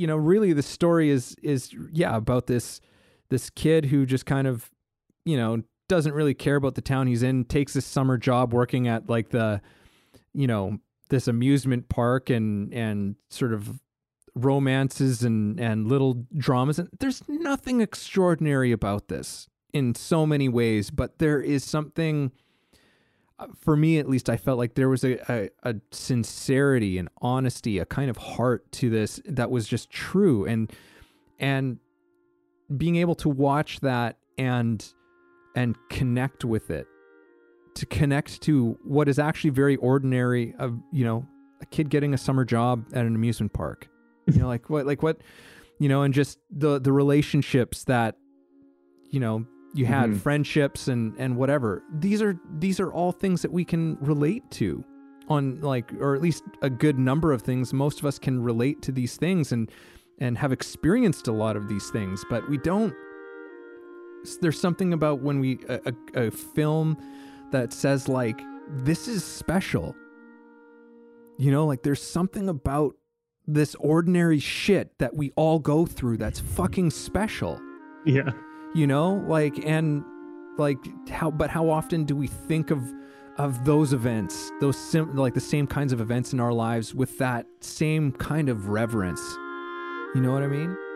you know, really the story is about this kid who just kind of, you know, doesn't really care about the town he's in, takes this summer job working at like the, you know, this amusement park and sort of romances and little dramas. And there's nothing extraordinary about this in so many ways, but there is something, for me at least, I felt like there was a sincerity and honesty, a kind of heart to this that was just true. And being able to watch that and connect with it, to connect to what is actually very ordinary of, you know, a kid getting a summer job at an amusement park, you know, like what, you know, and just the relationships that, you know, you had, friendships and whatever. These are all things that we can relate to on, like, or at least a good number of things. Most of us can relate to these things and have experienced a lot of these things, but we don't. There's something about when a film that says like, this is special, you know, like there's something about this ordinary shit that we all go through that's fucking special. Yeah. You know, like, and like how often do we think of those events, like the same kinds of events in our lives with that same kind of reverence? You know what I mean?